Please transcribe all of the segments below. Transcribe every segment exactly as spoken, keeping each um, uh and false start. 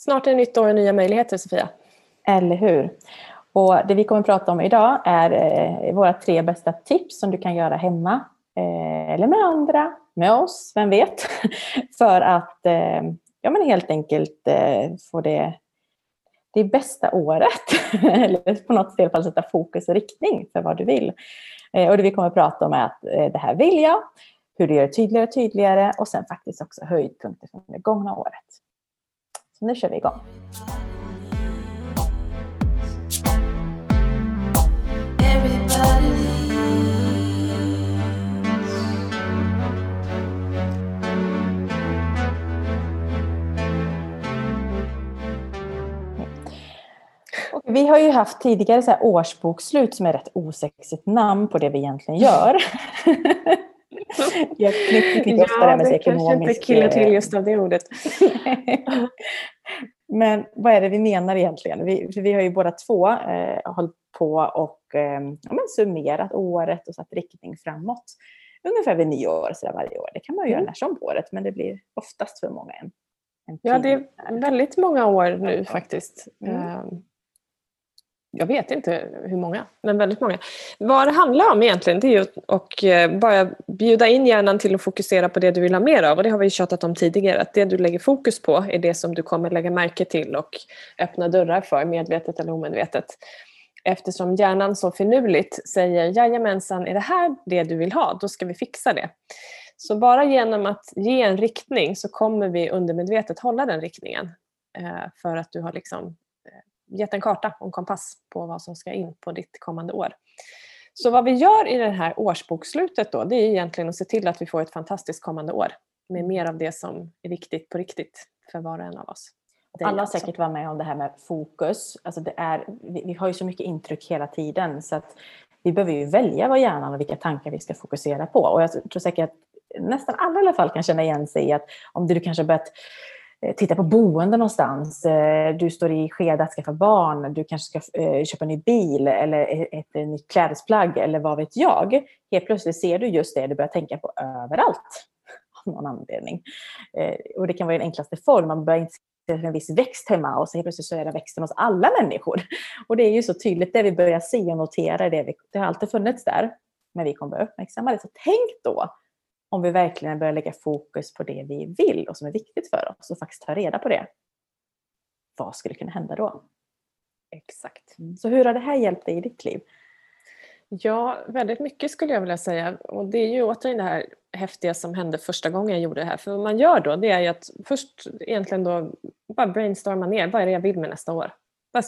Snart är det nytt år och nya möjligheter, Sofia. Eller hur? Och det vi kommer att prata om idag är våra tre bästa tips som du kan göra hemma eller med andra, med oss, vem vet, för att ja, men helt enkelt få det, det bästa året eller på något sätt i alla fall sätta fokus och riktning för vad du vill. Och det vi kommer att prata om är att det här vill jag, hur du gör det tydligare och tydligare och sen faktiskt också höjdpunkter från det gångna året. Så nu kör vi igång. Vi har ju haft tidigare så här årsbokslut som är ett rätt osexigt namn på det vi egentligen gör. Jag knyckligt ofta ja, det med sig ekonomisk... kanske inte killar till just av det ordet. Men vad är det vi menar egentligen? Vi, vi har ju båda två eh, hållit på och eh, men summerat året och satt riktning framåt. Ungefär vid nio år så varje år. Det kan man ju mm. göra när som på året, men det blir oftast för många en, en Ja, det är väldigt många år nu faktiskt. Mm. Jag vet inte hur många, men väldigt många. Vad det handlar om egentligen, det är ju att bara bjuda in hjärnan till att fokusera på det du vill ha mer av. Och det har vi ju tjatat om tidigare, att det du lägger fokus på är det som du kommer lägga märke till och öppna dörrar för, medvetet eller omedvetet. Eftersom hjärnan så finurligt säger, jajamensan, är det här det du vill ha? Då ska vi fixa det. Så bara genom att ge en riktning så kommer vi undermedvetet hålla den riktningen. För att du har liksom... gett en karta och en kompass på vad som ska in på ditt kommande år. Så vad vi gör i det här årsbokslutet då, det är egentligen att se till att vi får ett fantastiskt kommande år med mer av det som är viktigt på riktigt för var och en av oss. Alla har säkert varit med om det här med fokus. Alltså det är, vi har ju så mycket intryck hela tiden så att vi behöver ju välja vad hjärnan och vilka tankar vi ska fokusera på. Och jag tror säkert att nästan alla i alla fall kan känna igen sig i att om du kanske börjat titta på boende någonstans, du står i skede att skaffa barn, du kanske ska köpa en ny bil eller ett nytt klädesplagg eller vad vet jag. Helt plötsligt ser du just det du börjar tänka på överallt av någon anledning. Och det kan vara den enklaste form, man börjar inte se en viss växt hemma och så helt plötsligt så är det växten hos alla människor. Och det är ju så tydligt det vi börjar se och notera, det, vi, det har alltid funnits där men vi kommer att uppmärksamma det. Så tänk då om vi verkligen börjar lägga fokus på det vi vill och som är viktigt för oss och faktiskt ta reda på det. Vad skulle kunna hända då? Exakt. Så hur har det här hjälpt dig i ditt liv? Ja, väldigt mycket skulle jag vilja säga. Och det är ju återigen det här häftiga som hände första gången jag gjorde det här. För vad man gör då, det är ju att först egentligen då bara brainstorma ner. Vad är det jag vill med nästa år? Bara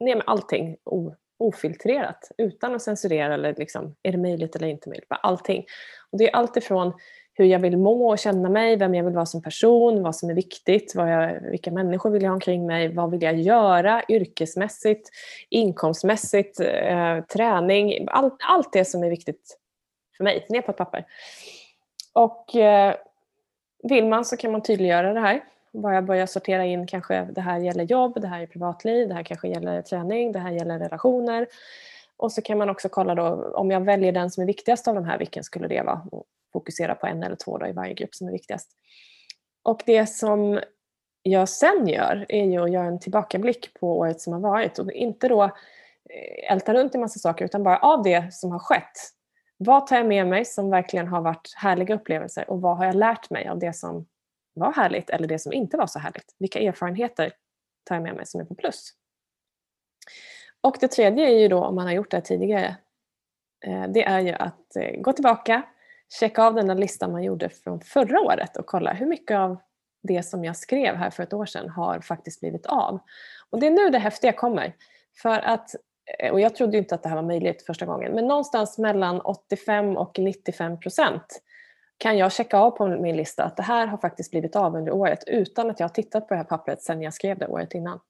ner med allting o- ofiltrerat. Utan att censurera eller liksom, är det möjligt eller inte möjligt? Bara allting. Och det är allt ifrån hur jag vill må och känna mig, vem jag vill vara som person, vad som är viktigt, vad jag, vilka människor vill jag ha omkring mig, vad vill jag göra yrkesmässigt, inkomstmässigt, eh, träning, all, allt det som är viktigt för mig, ner på ett papper. Och eh, vill man så kan man tydliggöra det här. Bara börja sortera in, kanske det här gäller jobb, det här är privatliv, det här kanske gäller träning, det här gäller relationer. Och så kan man också kolla då, om jag väljer den som är viktigast av de här, vilken skulle det vara? Och fokusera på en eller två då i varje grupp som är viktigast. Och det som jag sen gör är ju att göra en tillbakablick på året som har varit. Och inte då älta runt en massa saker, utan bara av det som har skett. Vad tar jag med mig som verkligen har varit härliga upplevelser? Och vad har jag lärt mig av det som var härligt eller det som inte var så härligt? Vilka erfarenheter tar jag med mig som är på plus? Och det tredje är ju då, om man har gjort det tidigare, det är ju att gå tillbaka, checka av den där listan man gjorde från förra året och kolla hur mycket av det som jag skrev här för ett år sedan har faktiskt blivit av. Och det är nu det häftiga kommer. För att, och jag trodde ju inte att det här var möjligt första gången, men någonstans mellan åttiofem och nittiofem procent kan jag checka av på min lista att det här har faktiskt blivit av under året utan att jag har tittat på det här pappret sedan jag skrev det året innan.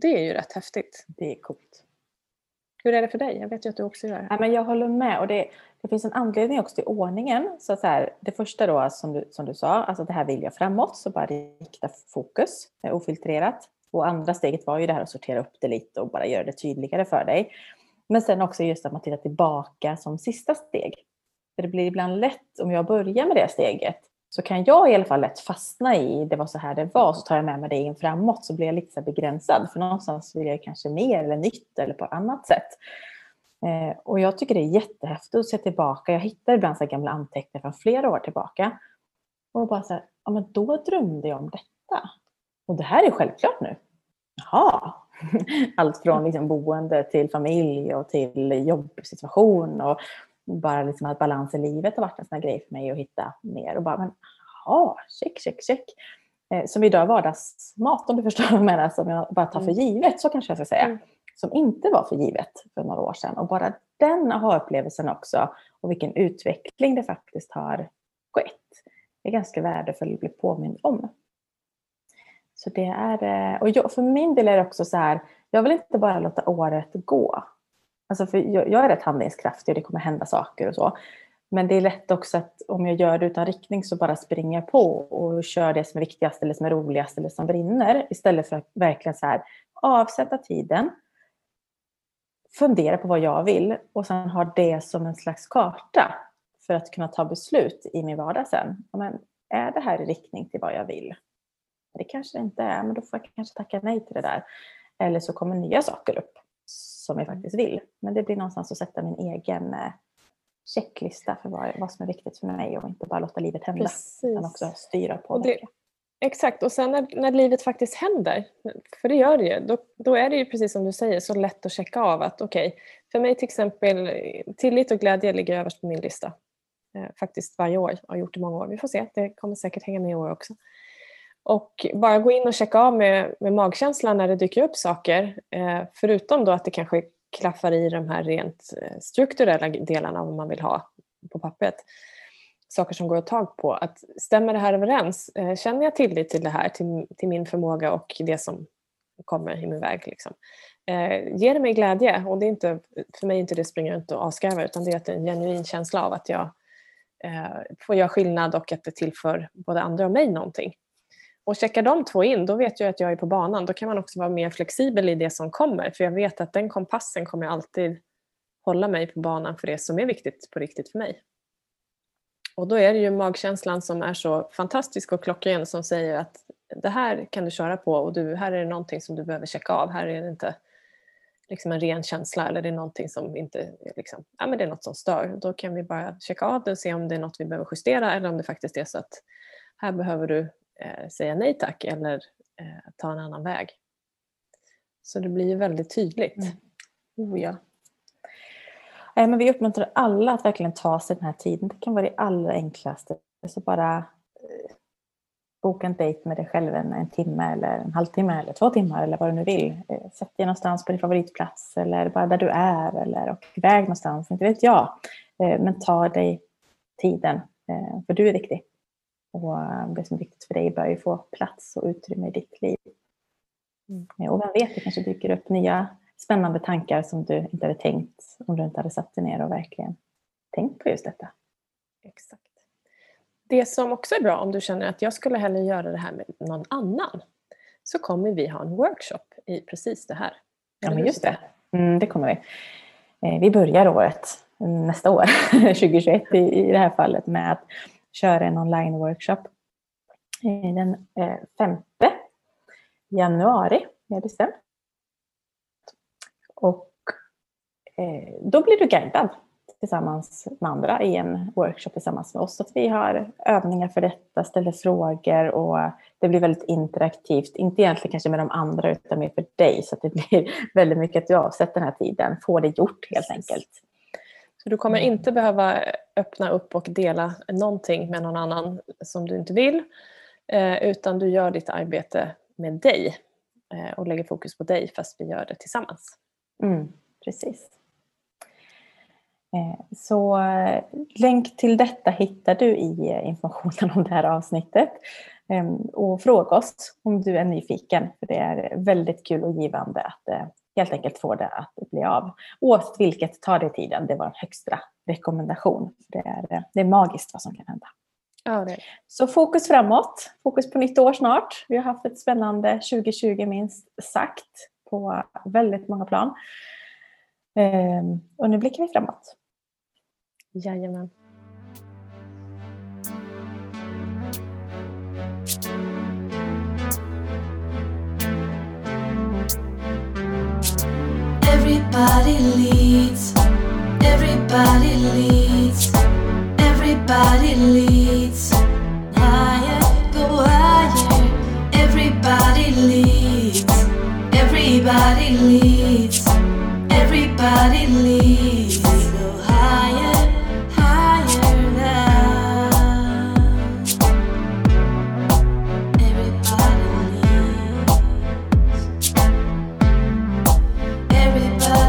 Det är ju rätt häftigt. Det är coolt. Hur är det för dig? Jag vet ju att du också gör det. Ja, men jag håller med. Och det, det finns en anledning också till ordningen. Så, så här, det första då som du, som du sa. Alltså det här vill jag framåt. Så bara rikta fokus. Ofiltrerat. Och andra steget var ju det här att sortera upp det lite. Och bara göra det tydligare för dig. Men sen också just att man tittar tillbaka som sista steg. För det blir ibland lätt om jag börjar med det steget. så kan jag i alla fall lätt fastna i det var så här det var, så tar jag med mig det in framåt, så blir jag lite så begränsad, för någonstans vill jag kanske mer eller nytt eller på ett annat sätt. Eh, och jag tycker det är jättehäftigt att se tillbaka. Jag hittar ibland så här gamla anteckningar från flera år tillbaka och bara så här, ja men då drömde jag om detta och det här är självklart nu. Jaha, allt från liksom boende till familj och till jobbsituation, och bara liksom att balans i livet har varit en sån här grej för mig att hitta mer. Och bara, men jaha, check, check, check. Eh, som idag är vardagsmat, om du förstår vad jag menar, som jag bara tar för givet, så kanske jag ska säga. Mm. Som inte var för givet för några år sedan. Och bara den aha-upplevelsen också, och vilken utveckling det faktiskt har skett, det är ganska värdefullt att bli påmind om. Så det är, och jag, för min del är det också så här, jag vill inte bara låta året gå. Alltså för jag, jag är rätt handlingskraftig och det kommer hända saker och så. Men det är lätt också att om jag gör det utan riktning så bara springer jag på och kör det som är viktigast eller som är roligast eller som brinner. Istället för att verkligen så här avsätta tiden, fundera på vad jag vill och sen ha det som en slags karta för att kunna ta beslut i min vardag sen. Men är det här i riktning till vad jag vill? Det kanske det inte är, men då får jag kanske tacka nej till det där. Eller så kommer nya saker upp som jag faktiskt vill. Men det blir någonstans att sätta min egen checklista för vad, vad som är viktigt för mig och inte bara låta livet hända. Precis. Utan också styra på det. Exakt, och sen när, när livet faktiskt händer, för det gör det ju, då, då är det ju precis som du säger så lätt att checka av att okej, okay, för mig till exempel tillit och glädje ligger överst på min lista. Eh, faktiskt varje år, jag har gjort det många år, vi får se, det kommer säkert hänga med i år också. Och bara gå in och checka av med, med magkänslan när det dyker upp saker. Eh, förutom då att det kanske klaffar i de här rent strukturella delarna om man vill ha på pappret. Saker som går att tag på. Att stämmer det här överens? Eh, känner jag tillit till det här? Till, till min förmåga och det som kommer i min väg. Liksom. Eh, ger det mig glädje. Och det är inte, för mig är inte det springer runt och avskrävar. Utan det är att en genuin känsla av att jag eh, får göra skillnad. Och att det tillför både andra och mig någonting. Och checkar de två in, då vet jag att jag är på banan. Då kan man också vara mer flexibel i det som kommer. För jag vet att den kompassen kommer alltid hålla mig på banan för det som är viktigt på riktigt för mig. Och då är det ju magkänslan som är så fantastisk och klockren som säger att det här kan du köra på. Och du, här är det någonting som du behöver checka av. Här är det inte liksom en ren känsla eller det är någonting som inte liksom, ja men det är något som stör. Då kan vi bara checka av det och se om det är något vi behöver justera eller om det faktiskt är så att här behöver du Eh, säga nej tack eller eh, ta en annan väg. Så det blir ju väldigt tydligt. Mm. Oh, ja. eh, men vi uppmuntrar alla att verkligen ta sig den här tiden. Det kan vara det allra enklaste. Så bara eh, boka en dejt med dig själv en, en timme eller en halvtimme eller två timmar eller vad du nu vill. Eh, sätt dig någonstans på din favoritplats eller bara där du är eller åk iväg någonstans. Inte vet jag. Eh, men ta dig tiden. Eh, för du är viktig. Och det som är viktigt för dig bör ju få plats och utrymme i ditt liv. Mm. Och vem vet, det kanske dyker upp nya spännande tankar som du inte hade tänkt om du inte hade satt dig ner och verkligen tänkt på just detta. Exakt. Det som också är bra om du känner att jag skulle hellre göra det här med någon annan, så kommer vi ha en workshop i precis det här. Ja, men just det. Mm, det kommer vi. Vi börjar året, nästa år, tjugohundratjugoett i, i det här fallet med att kör en online-workshop den femte januari. Jag bestämt. Och då blir du guidad tillsammans med andra i en workshop tillsammans med oss. Så att vi har övningar för detta, ställer frågor och det blir väldigt interaktivt. Inte egentligen kanske med de andra utan mer för dig. Så att det blir väldigt mycket att du avsätter den här tiden. Får det gjort helt enkelt. Du kommer inte behöva öppna upp och dela någonting med någon annan som du inte vill. Utan du gör ditt arbete med dig. Och lägger fokus på dig fast vi gör det tillsammans. Mm, precis. Så länk till detta hittar du i informationen om det här avsnittet. Och fråga oss om du är nyfiken. För det är väldigt kul och givande att helt enkelt få det att bli av. Oavsett vilket, tar det tiden. Det var en högsta rekommendation. Det är, det är magiskt vad som kan hända. Ja, det är. Så fokus framåt. Fokus på nytt år snart. Vi har haft ett spännande tjugohundratjugo minst sagt. På väldigt många plan. Ehm, och nu blickar vi framåt. Jajamän. Everybody leads, everybody leads, everybody leads. Higher, go higher. Everybody leads, everybody leads, everybody leads. Go higher, higher now. Everybody leads, everybody.